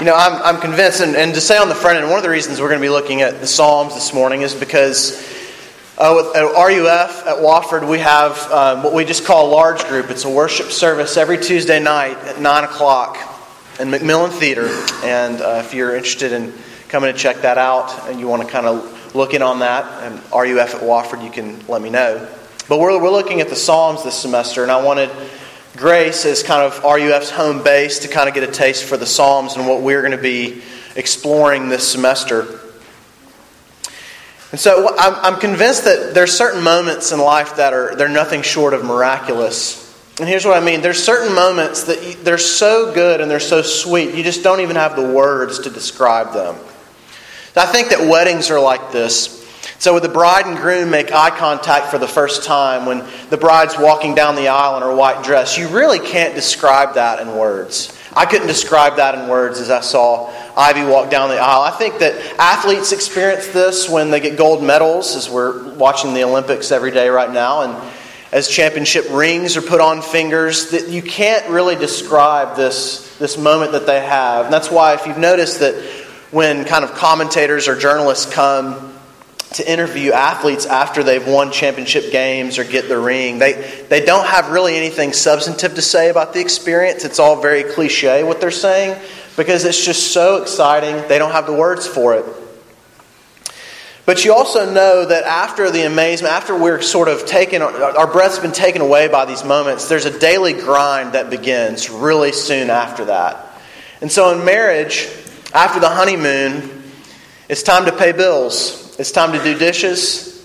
You know, I'm convinced, and to say on the front end, one of the reasons we're going to be looking at the Psalms this morning is because at RUF at Wofford, we have what we just call a large group. It's a worship service every Tuesday night at 9 o'clock in Macmillan Theater. And if you're interested in coming to check that out and you want to kind of look in on that, and RUF at Wofford, you can let me know. But we're looking at the Psalms this semester, and I wanted Grace as kind of RUF's home base to kind of get a taste for the Psalms and what we're going to be exploring this semester. And so I'm convinced that there's certain moments in life that they're nothing short of miraculous. And here's what I mean. There's certain moments that they're so good and they're so sweet, you just don't even have the words to describe them. I think that weddings are like this. So when the bride and groom make eye contact for the first time, when the bride's walking down the aisle in her white dress, you really can't describe that in words. I couldn't describe that in words as I saw Ivy walk down the aisle. I think that athletes experience this when they get gold medals, as we're watching the Olympics every day right now, and as championship rings are put on fingers, that you can't really describe this moment that they have. And that's why, if you've noticed, that when kind of commentators or journalists come to interview athletes after they've won championship games or get the ring, They don't have really anything substantive to say about the experience. It's all very cliche what they're saying because it's just so exciting. They don't have the words for it. But you also know that after the amazement, after we're sort of taken, our breath's been taken away by these moments, there's a daily grind that begins really soon after that. And so in marriage, after the honeymoon, it's time to pay bills. It's time to do dishes.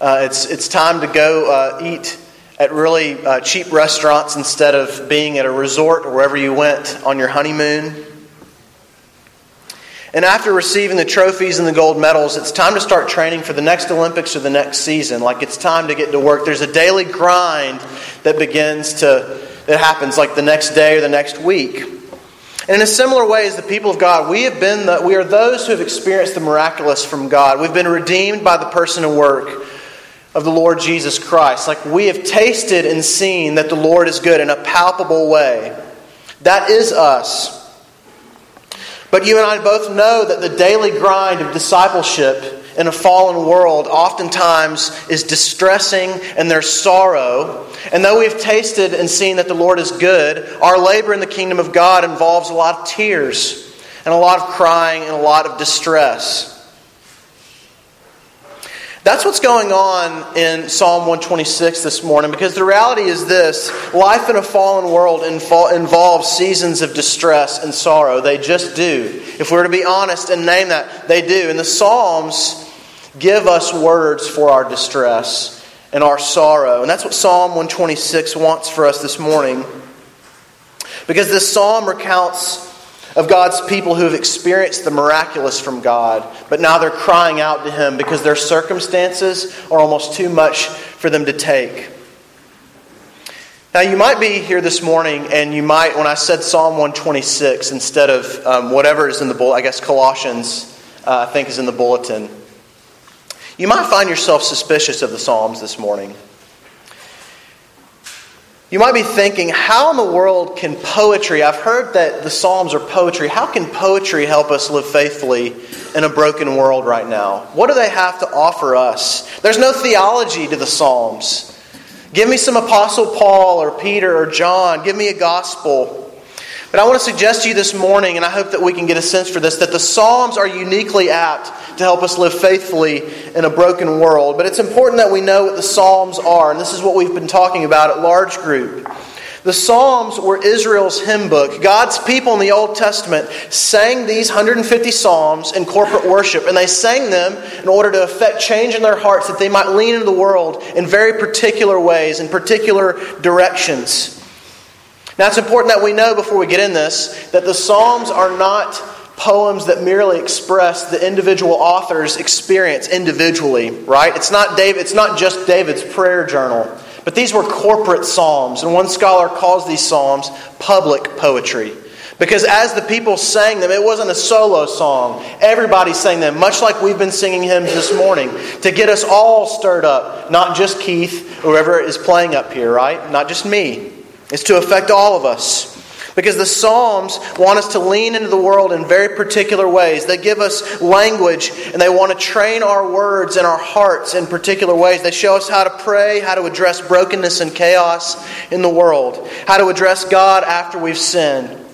It's time to go eat at really cheap restaurants instead of being at a resort or wherever you went on your honeymoon. And after receiving the trophies and the gold medals, it's time to start training for the next Olympics or the next season. Like, it's time to get to work. There's a daily grind that happens like the next day or the next week. And in a similar way as the people of God, we are those who have experienced the miraculous from God. We've been redeemed by the person and work of the Lord Jesus Christ. Like, we have tasted and seen that the Lord is good in a palpable way. That is us. But you and I both know that the daily grind of discipleship in a fallen world oftentimes is distressing, and there's sorrow. And though we've tasted and seen that the Lord is good, our labor in the kingdom of God involves a lot of tears and a lot of crying and a lot of distress. That's what's going on in Psalm 126 this morning, because the reality is this: life in a fallen world involves seasons of distress and sorrow. They just do. If we're to be honest and name that, they do. And the Psalms give us words for our distress and our sorrow. And that's what Psalm 126 wants for us this morning. Because this psalm recounts of God's people who have experienced the miraculous from God, but now they're crying out to Him because their circumstances are almost too much for them to take. Now, you might be here this morning, and you might, when I said Psalm 126, instead of whatever is in the bulletin, I guess Colossians, I think, is in the bulletin, you might find yourself suspicious of the Psalms this morning. You might be thinking, how in the world can poetry, I've heard that the Psalms are poetry, how can poetry help us live faithfully in a broken world right now? What do they have to offer us? There's no theology to the Psalms. Give me some Apostle Paul or Peter or John. Give me a gospel. But I want to suggest to you this morning, and I hope that we can get a sense for this, that the Psalms are uniquely apt to help us live faithfully in a broken world. But it's important that we know what the Psalms are, and this is what we've been talking about at large group. The Psalms were Israel's hymn book. God's people in the Old Testament sang these 150 Psalms in corporate worship, and they sang them in order to effect change in their hearts that they might lean into the world in very particular ways, in particular directions. Now, it's important that we know before we get in this that the Psalms are not poems that merely express the individual author's experience individually, right? It's not just David's prayer journal, but these were corporate Psalms, and one scholar calls these Psalms public poetry, because as the people sang them, it wasn't a solo song. Everybody sang them, much like we've been singing hymns this morning, to get us all stirred up, not just Keith, whoever is playing up here, right? Not just me. It's to affect all of us. Because the Psalms want us to lean into the world in very particular ways. They give us language, and they want to train our words and our hearts in particular ways. They show us how to pray, how to address brokenness and chaos in the world, how to address God after we've sinned,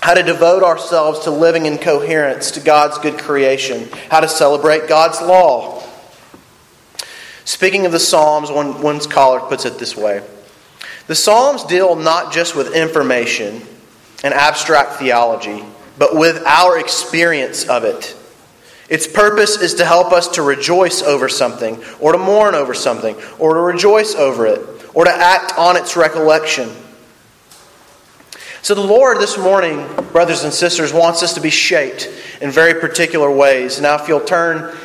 how to devote ourselves to living in coherence to God's good creation, how to celebrate God's law. Speaking of the Psalms, one scholar puts it this way. The Psalms deal not just with information and abstract theology, but with our experience of it. Its purpose is to help us to rejoice over something, or to mourn over something, or to rejoice over it, or to act on its recollection. So the Lord this morning, brothers and sisters, wants us to be shaped in very particular ways. Now if you'll turn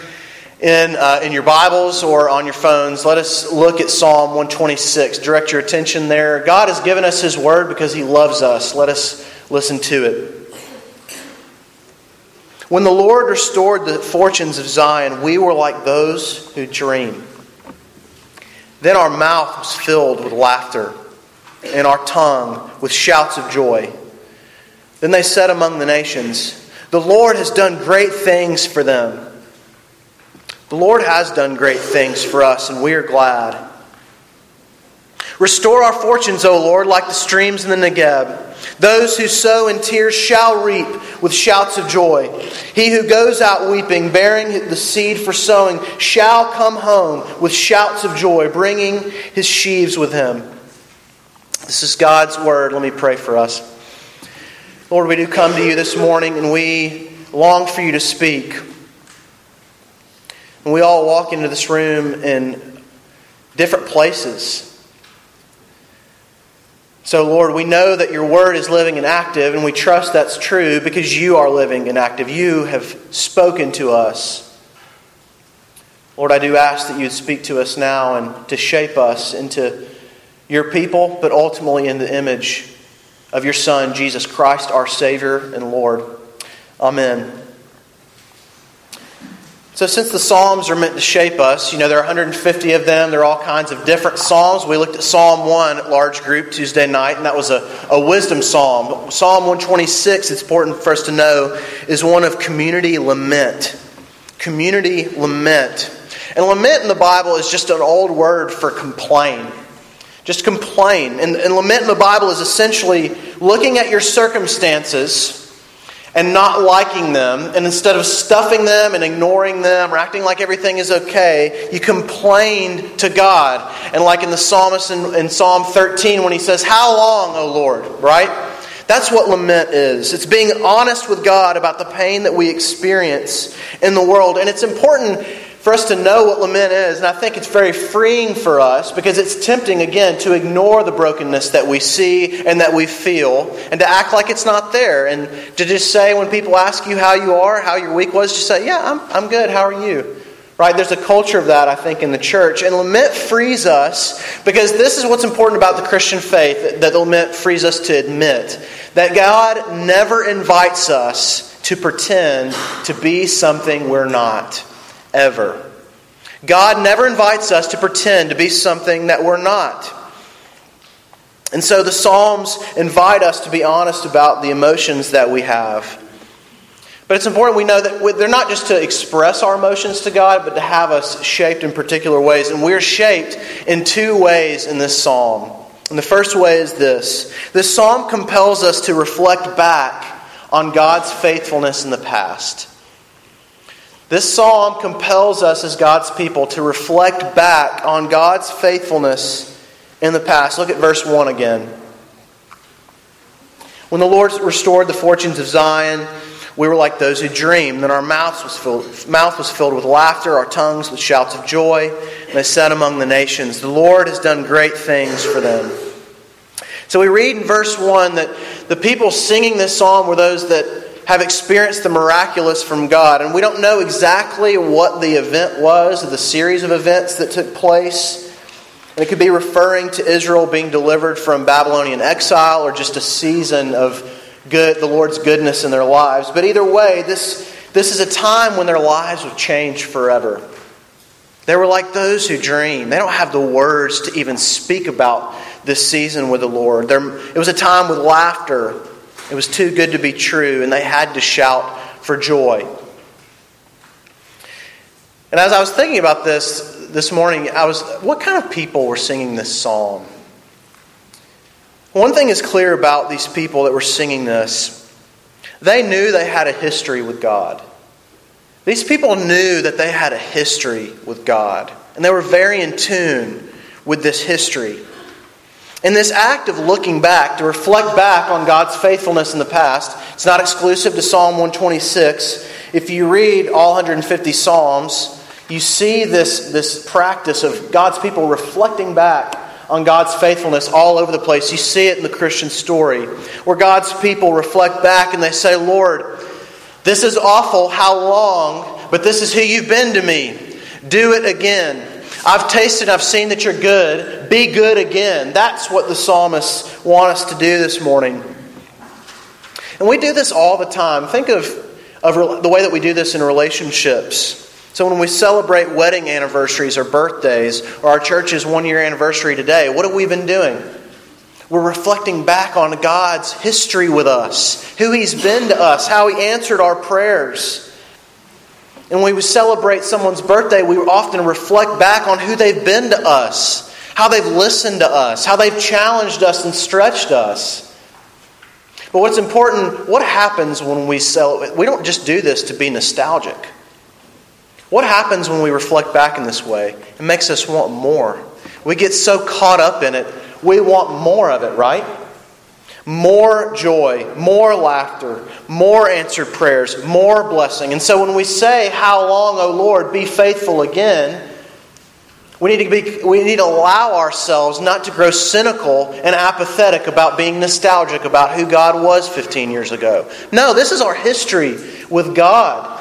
in your Bibles or on your phones, let us look at Psalm 126. Direct your attention there. God has given us His Word because He loves us. Let us listen to it. When the Lord restored the fortunes of Zion, we were like those who dream. Then our mouth was filled with laughter, and our tongue with shouts of joy. Then they said among the nations, "The Lord has done great things for them." The Lord has done great things for us, and we are glad. Restore our fortunes, O Lord, like the streams in the Negev. Those who sow in tears shall reap with shouts of joy. He who goes out weeping, bearing the seed for sowing, shall come home with shouts of joy, bringing his sheaves with him. This is God's word. Let me pray for us. Lord, we do come to you this morning, and we long for you to speak. And we all walk into this room in different places. So, Lord, we know that your word is living and active, and we trust that's true because you are living and active. You have spoken to us. Lord, I do ask that you would speak to us now and to shape us into your people, but ultimately in the image of your Son, Jesus Christ, our Savior and Lord. Amen. So since the Psalms are meant to shape us, there are 150 of them. There are all kinds of different Psalms. We looked at Psalm 1 at large group Tuesday night, and that was a wisdom psalm. Psalm 126, it's important for us to know, is one of community lament. Community lament. And lament in the Bible is just an old word for complain. Just complain. And lament in the Bible is essentially looking at your circumstances and not liking them, and instead of stuffing them and ignoring them or acting like everything is okay, you complained to God. And like in the psalmist in Psalm 13 when he says, "How long, O Lord?" Right? That's what lament is. It's being honest with God about the pain that we experience in the world. And it's important for us to know what lament is, and I think it's very freeing for us because it's tempting, again, to ignore the brokenness that we see and that we feel and to act like it's not there and to just say when people ask you how you are, how your week was, just say, "Yeah, I'm good, how are you?" Right? There's a culture of that, I think, in the church. And lament frees us because this is what's important about the Christian faith, that lament frees us to admit that God never invites us to pretend to be something we're not. Ever. God never invites us to pretend to be something that we're not. And so the Psalms invite us to be honest about the emotions that we have. But it's important we know that they're not just to express our emotions to God, but to have us shaped in particular ways. And we're shaped in two ways in this psalm. And the first way is this. This psalm compels us to reflect back on God's faithfulness in the past. This psalm compels us as God's people to reflect back on God's faithfulness in the past. Look at verse 1 again. When the Lord restored the fortunes of Zion, we were like those who dream. Then our mouth was filled with laughter, our tongues with shouts of joy. And they said among the nations, "The Lord has done great things for them." So we read in verse 1 that the people singing this psalm were those that have experienced the miraculous from God. And we don't know exactly what the event was, the series of events that took place. And it could be referring to Israel being delivered from Babylonian exile or just a season of the Lord's goodness in their lives. But either way, this is a time when their lives will change forever. They were like those who dream. They don't have the words to even speak about this season with the Lord. It was a time with laughter. It was too good to be true, and they had to shout for joy. And as I was thinking about this morning, what kind of people were singing this psalm? One thing is clear about these people that were singing this. They knew they had a history with God. These people knew that they had a history with God. And they were very in tune with this history. And this act of looking back, to reflect back on God's faithfulness in the past, it's not exclusive to Psalm 126. If you read all 150 Psalms, you see this practice of God's people reflecting back on God's faithfulness all over the place. You see it in the Christian story, where God's people reflect back and they say, Lord, this is awful, how long, but this is who you've been to me. Do it again. I've tasted, I've seen that you're good. Be good again. That's what the psalmists want us to do this morning. And we do this all the time. Think of the way that we do this in relationships. So when we celebrate wedding anniversaries or birthdays, or our church's one-year anniversary today, what have we been doing? We're reflecting back on God's history with us, who He's been to us, how He answered our prayers. And when we celebrate someone's birthday, we often reflect back on who they've been to us, how they've listened to us, how they've challenged us and stretched us. But what's important, what happens when we celebrate? We don't just do this to be nostalgic. What happens when we reflect back in this way? It makes us want more. We get so caught up in it, we want more of it, right? More joy, more laughter, more answered prayers, more blessing. And so when we say, how long, O Lord, be faithful again, we need to allow ourselves not to grow cynical and apathetic about being nostalgic about who God was 15 years ago. No, this is our history with God.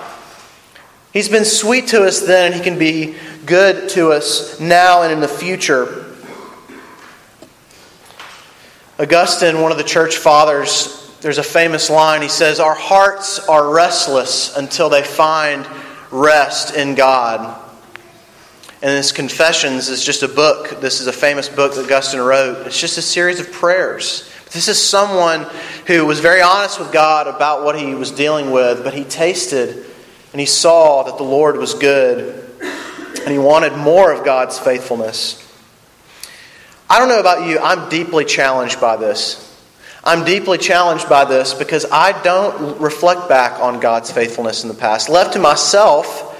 He's been sweet to us then, and He can be good to us now and in the future. Augustine, one of the church fathers, there's a famous line. He says, our hearts are restless until they find rest in God. And this Confessions is just a book. This is a famous book that Augustine wrote. It's just a series of prayers. This is someone who was very honest with God about what he was dealing with, but he tasted and he saw that the Lord was good, and he wanted more of God's faithfulness. I don't know about you, I'm deeply challenged by this. I'm deeply challenged by this because I don't reflect back on God's faithfulness in the past. Left to myself,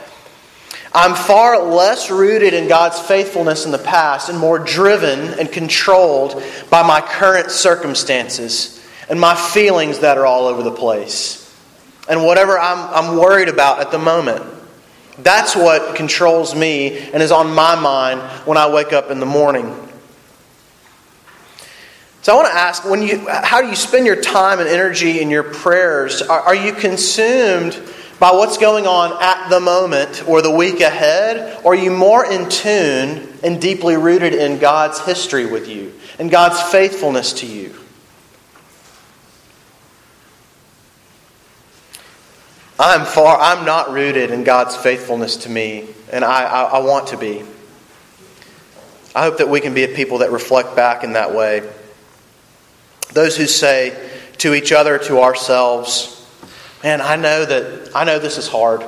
I'm far less rooted in God's faithfulness in the past and more driven and controlled by my current circumstances and my feelings that are all over the place. And whatever I'm worried about at the moment. That's what controls me and is on my mind when I wake up in the morning. So I want to ask, how do you spend your time and energy in your prayers? Are you consumed by what's going on at the moment or the week ahead? Or are you more in tune and deeply rooted in God's history with you and God's faithfulness to you? I'm not rooted in God's faithfulness to me, and I want to be. I hope that we can be a people that reflect back in that way. Those who say to each other, to ourselves, man, I know this is hard.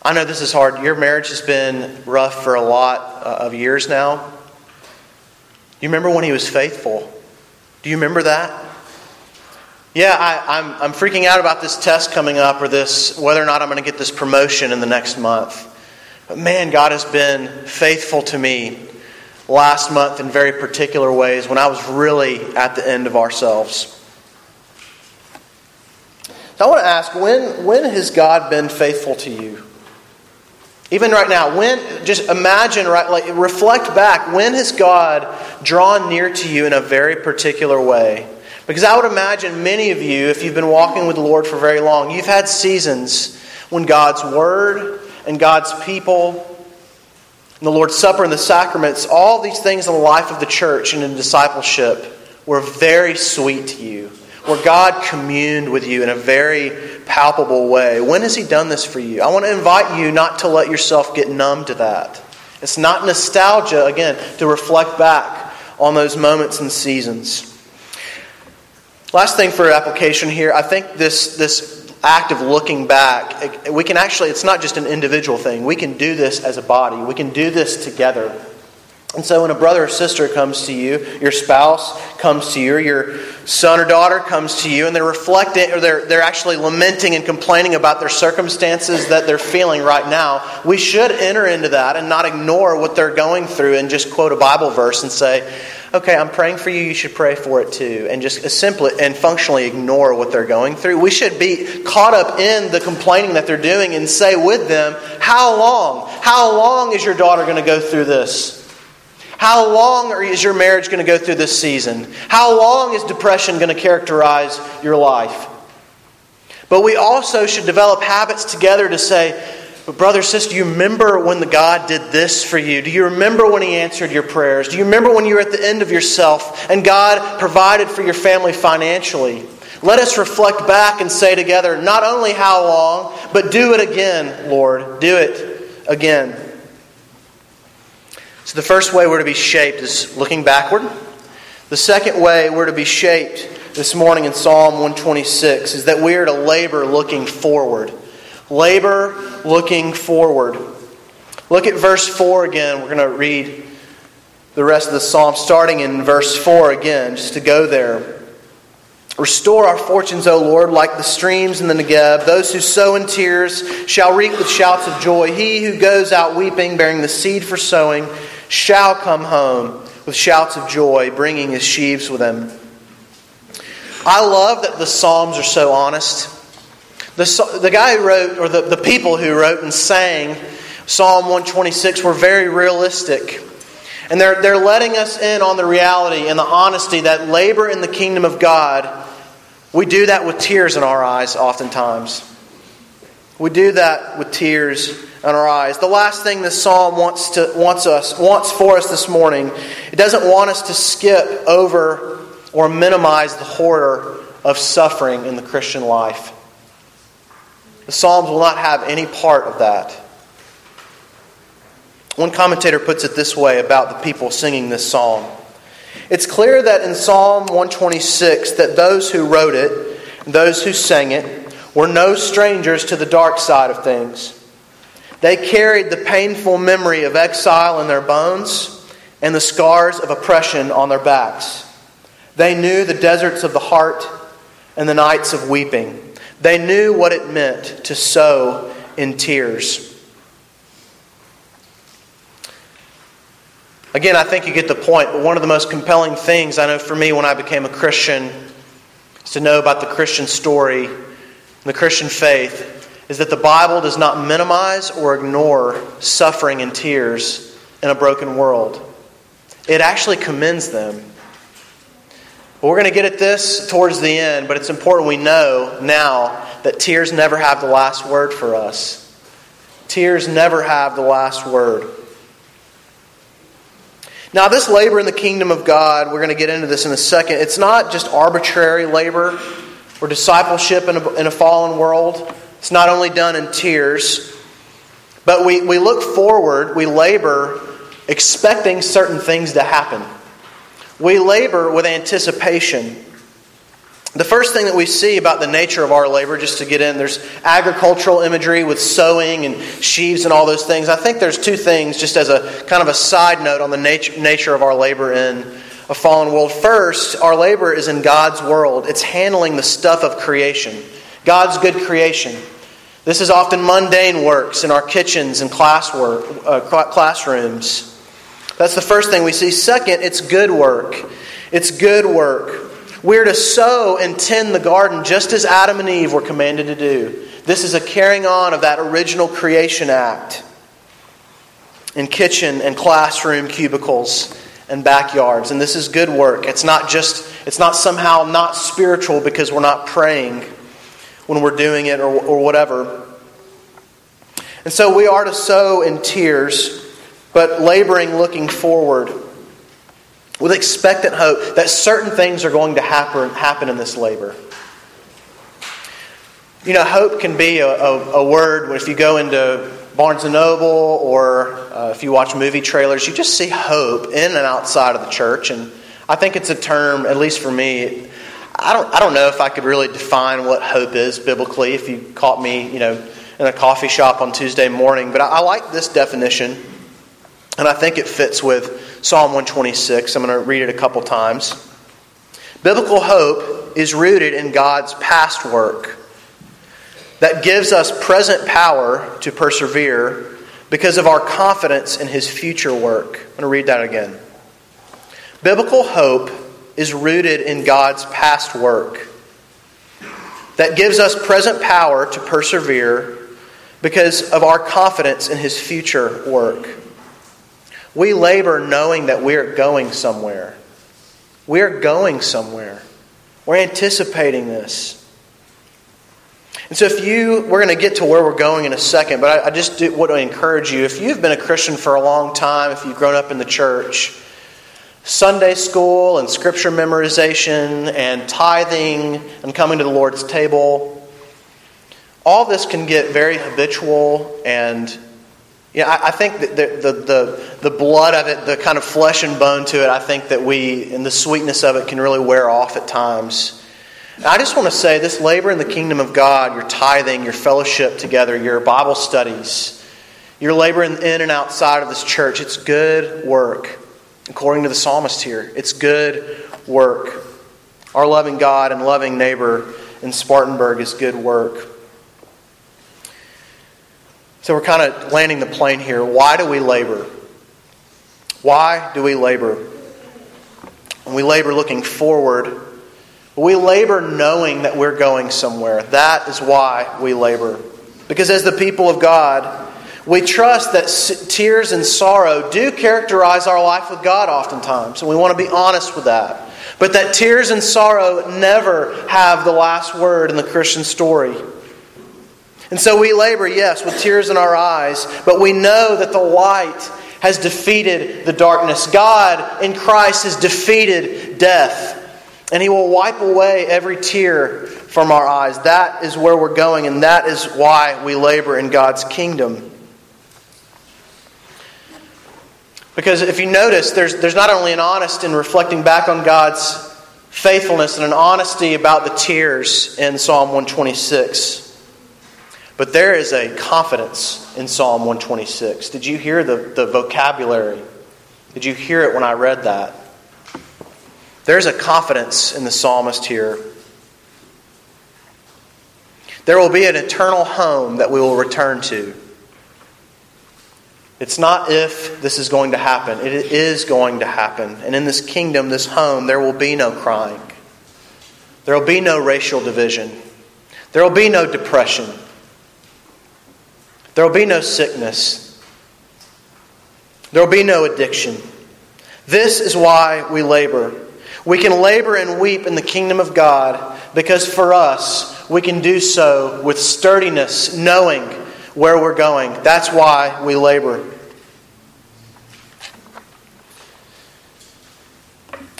I know this is hard. Your marriage has been rough for a lot of years now. Do you remember when he was faithful? Do you remember that? Yeah, I'm freaking out about this test coming up or this whether or not I'm going to get this promotion in the next month. But man, God has been faithful to me last month in very particular ways when I was really at the end of ourselves. So I want to ask, when has God been faithful to you? Even right now, just imagine, reflect back, when has God drawn near to you in a very particular way? Because I would imagine many of you, if you've been walking with the Lord for very long, you've had seasons when God's Word and God's people and the Lord's Supper and the sacraments, all these things in the life of the church and in discipleship were very sweet to you, where God communed with you in a very palpable way. When has He done this for you? I want to invite you not to let yourself get numb to that. It's not nostalgia, again, to reflect back on those moments and seasons. Last thing for application here, I think this act of looking back, we can actually, it's not just an individual thing. We can do this as a body. We can do this together. And so when a brother or sister comes to you, your spouse comes to you, your son or daughter comes to you, and they're reflecting, or they're actually lamenting and complaining about their circumstances that they're feeling right now, we should enter into that and not ignore what they're going through and just quote a Bible verse and say, okay, I'm praying for you, you should pray for it too, and just simply and functionally ignore what they're going through. We should be caught up in the complaining that they're doing and say with them, how long? How long is your daughter going to go through this? How long is your marriage going to go through this season? How long is depression going to characterize your life? But we also should develop habits together to say, but brother, sister, do you remember when the God did this for you? Do you remember when He answered your prayers? Do you remember when you were at the end of yourself and God provided for your family financially? Let us reflect back and say together, not only how long, but do it again, Lord. Do it again. So the first way we're to be shaped is looking backward. The second way we're to be shaped this morning in Psalm 126 is that we are to labor looking forward. Labor looking forward. Look at verse 4 again. We're going to read the rest of the psalm starting in verse 4 again, just to go there. Restore our fortunes, O Lord, like the streams in the Negev. Those who sow in tears shall reap with shouts of joy. He who goes out weeping, bearing the seed for sowing, shall come home with shouts of joy, bringing his sheaves with him. I love that the Psalms are so honest. The guy who wrote, or the people who wrote and sang Psalm 126 were very realistic. And they're letting us in on the reality and the honesty that labor in the kingdom of God, we do that with tears in our eyes oftentimes. We do that with tears in our eyes. The last thing this psalm wants for us this morning, it doesn't want us to skip over or minimize the horror of suffering in the Christian life. The Psalms will not have any part of that. One commentator puts it this way about the people singing this psalm. It's clear that in Psalm 126 that those who wrote it, those who sang it, were no strangers to the dark side of things. They carried the painful memory of exile in their bones and the scars of oppression on their backs. They knew the deserts of the heart and the nights of weeping. They knew what it meant to sow in tears. Again, I think you get the point, but one of the most compelling things I know for me when I became a Christian is to know about the Christian story and the Christian faith is that the Bible does not minimize or ignore suffering and tears in a broken world. It actually commends them. But we're going to get at this towards the end, but it's important we know now that tears never have the last word for us. Tears never have the last word. Now, this labor in the kingdom of God, we're going to get into this in a second. It's not just arbitrary labor or discipleship in a fallen world. It's not only done in tears, but we look forward, we labor expecting certain things to happen. We labor with anticipation. The first thing that we see about the nature of our labor, just to get in, there's agricultural imagery with sowing and sheaves and all those things. I think there's two things, just as a kind of a side note on the nature of our labor in a fallen world. First, our labor is in God's world. It's handling the stuff of creation, God's good creation. This is often mundane works in our kitchens and classrooms. That's the first thing we see. Second, it's good work. It's good work. We're to sow and tend the garden just as Adam and Eve were commanded to do. This is a carrying on of that original creation act in kitchen and classroom cubicles and backyards. And this is good work. It's not somehow not spiritual because we're not praying when we're doing it or whatever. And so we are to sow in tears, but laboring looking forward, with expectant hope that certain things are going to happen in this labor. You know, hope can be a word, if you go into Barnes & Noble or if you watch movie trailers, you just see hope in and outside of the church. And I think it's a term, at least for me, I don't know if I could really define what hope is biblically if you caught me, in a coffee shop on Tuesday morning. But I like this definition, and I think it fits with Psalm 126. I'm going to read it a couple times. Biblical hope is rooted in God's past work that gives us present power to persevere because of our confidence in His future work. I'm going to read that again. Biblical hope is rooted in God's past work that gives us present power to persevere because of our confidence in His future work. We labor knowing that we're going somewhere. We're going somewhere. We're anticipating this. And so we're going to get to where we're going in a second, but I just want to encourage you, if you've been a Christian for a long time, if you've grown up in the church, Sunday school and scripture memorization and tithing and coming to the Lord's table, all this can get very habitual, and I think that the blood of it, the kind of flesh and bone to it, I think that and the sweetness of it can really wear off at times. And I just want to say this labor in the kingdom of God, your tithing, your fellowship together, your Bible studies, your labor in and outside of this church, it's good work. According to the psalmist here, it's good work. Our loving God and loving neighbor in Spartanburg is good work. So we're kind of landing the plane here. Why do we labor? Why do we labor? We labor looking forward. We labor knowing that we're going somewhere. That is why we labor. Because as the people of God, we trust that tears and sorrow do characterize our life with God oftentimes, and we want to be honest with that. But that tears and sorrow never have the last word in the Christian story. And so we labor, yes, with tears in our eyes, but we know that the light has defeated the darkness. God in Christ has defeated death, and He will wipe away every tear from our eyes. That is where we're going, and that is why we labor in God's kingdom. Because if you notice, there's not only an honesty in reflecting back on God's faithfulness and an honesty about the tears in Psalm 126, but there is a confidence in Psalm 126. Did you hear the vocabulary? Did you hear it when I read that? There's a confidence in the psalmist here. There will be an eternal home that we will return to. It's not if this is going to happen. It is going to happen. And in this kingdom, this home, there will be no crying. There will be no racial division. There will be no depression. There will be no sickness. There will be no addiction. This is why we labor. We can labor and weep in the kingdom of God because for us, we can do so with sturdiness, knowing where we're going. That's why we labor.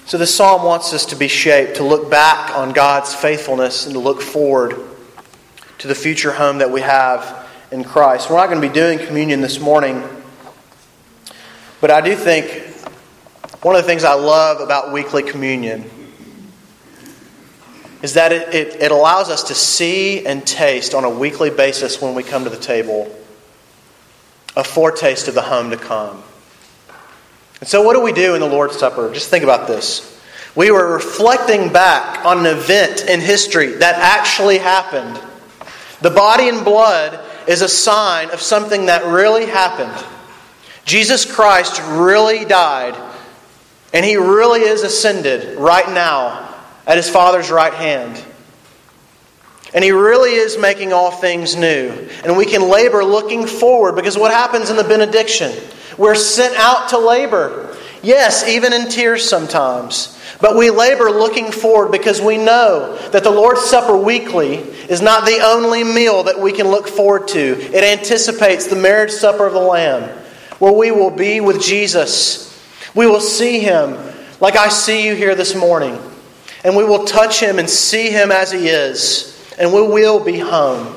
So the psalm wants us to be shaped, to look back on God's faithfulness and to look forward to the future home that we have in Christ. We're not going to be doing communion this morning, but I do think one of the things I love about weekly communion is that it allows us to see and taste on a weekly basis when we come to the table a foretaste of the home to come. And so what do we do in the Lord's Supper? Just think about this. We were reflecting back on an event in history that actually happened. The body and blood is a sign of something that really happened. Jesus Christ really died, and He really is ascended right now at His Father's right hand. And He really is making all things new. And we can labor looking forward because what happens in the benediction? We're sent out to labor. Yes, even in tears sometimes. But we labor looking forward because we know that the Lord's Supper weekly is not the only meal that we can look forward to. It anticipates the marriage supper of the Lamb, where we will be with Jesus. We will see Him like I see you here this morning. And we will touch Him and see Him as He is. And we will be home.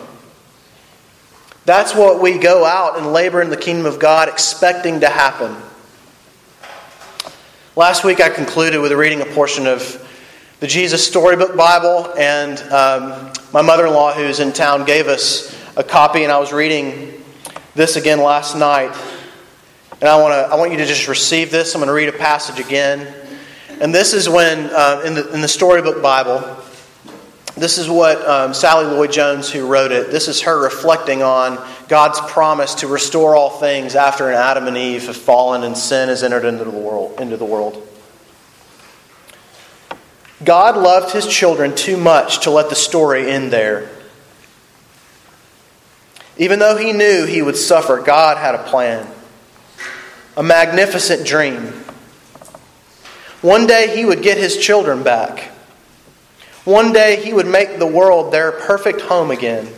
That's what we go out and labor in the kingdom of God expecting to happen. Last week I concluded with reading a portion of the Jesus Storybook Bible, and my mother-in-law who's in town gave us a copy, and I was reading this again last night. And I want you to just receive this. I'm going to read a passage again. And this is when, in the Storybook Bible, this is what Sally Lloyd-Jones, who wrote it, this is her reflecting on God's promise to restore all things after an Adam and Eve have fallen and sin has entered into the world. God loved his children too much to let the story end there. Even though he knew he would suffer, God had a plan. A magnificent dream. One day he would get his children back. One day he would make the world their perfect home again.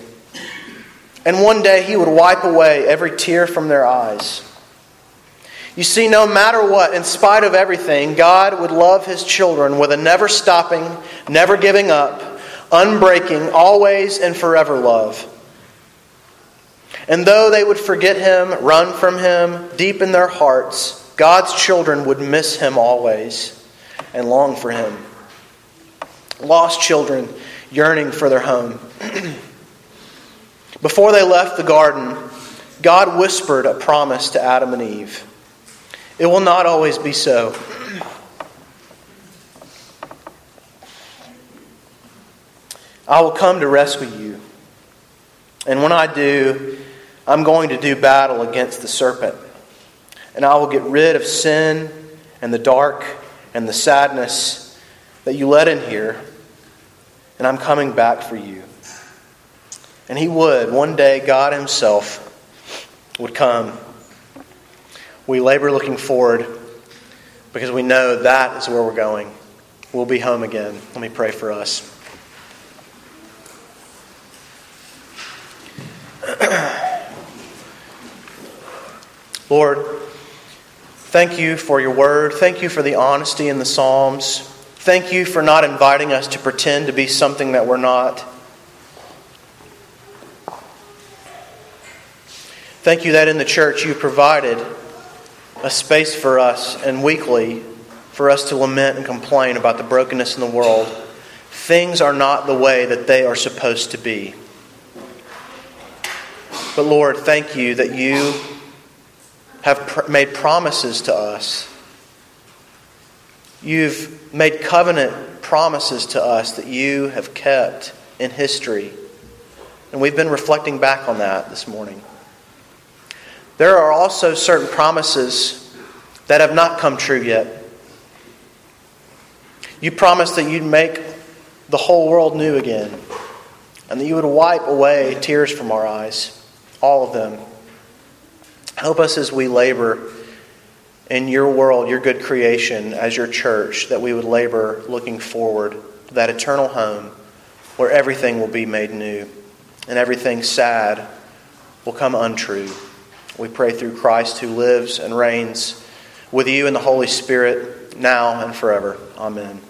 And one day he would wipe away every tear from their eyes. You see, no matter what, in spite of everything, God would love his children with a never stopping, never giving up, unbreaking, always and forever love. And though they would forget him, run from him, deep in their hearts, God's children would miss him always and long for him. Lost children yearning for their home. Before they left the garden, God whispered a promise to Adam and Eve. It will not always be so. I will come to rescue you. And when I do, I'm going to do battle against the serpent. And I will get rid of sin and the dark and the sadness that you let in here. And I'm coming back for you. And he would. One day, God himself would come. We labor looking forward because we know that is where we're going. We'll be home again. Let me pray for us. Lord, thank you for your word. Thank you for the honesty in the Psalms. Thank you for not inviting us to pretend to be something that we're not. Thank you that in the church you provided a space for us, and weekly for us to lament and complain about the brokenness in the world. Things are not the way that they are supposed to be. But Lord, thank you that you have made promises to us. You've made covenant promises to us that you have kept in history. And we've been reflecting back on that this morning. There are also certain promises that have not come true yet. You promised that you'd make the whole world new again, and that you would wipe away tears from our eyes. All of them. Help us as we labor in your world, your good creation, as your church, that we would labor looking forward to that eternal home where everything will be made new and everything sad will come untrue. We pray through Christ who lives and reigns with you in the Holy Spirit now and forever. Amen.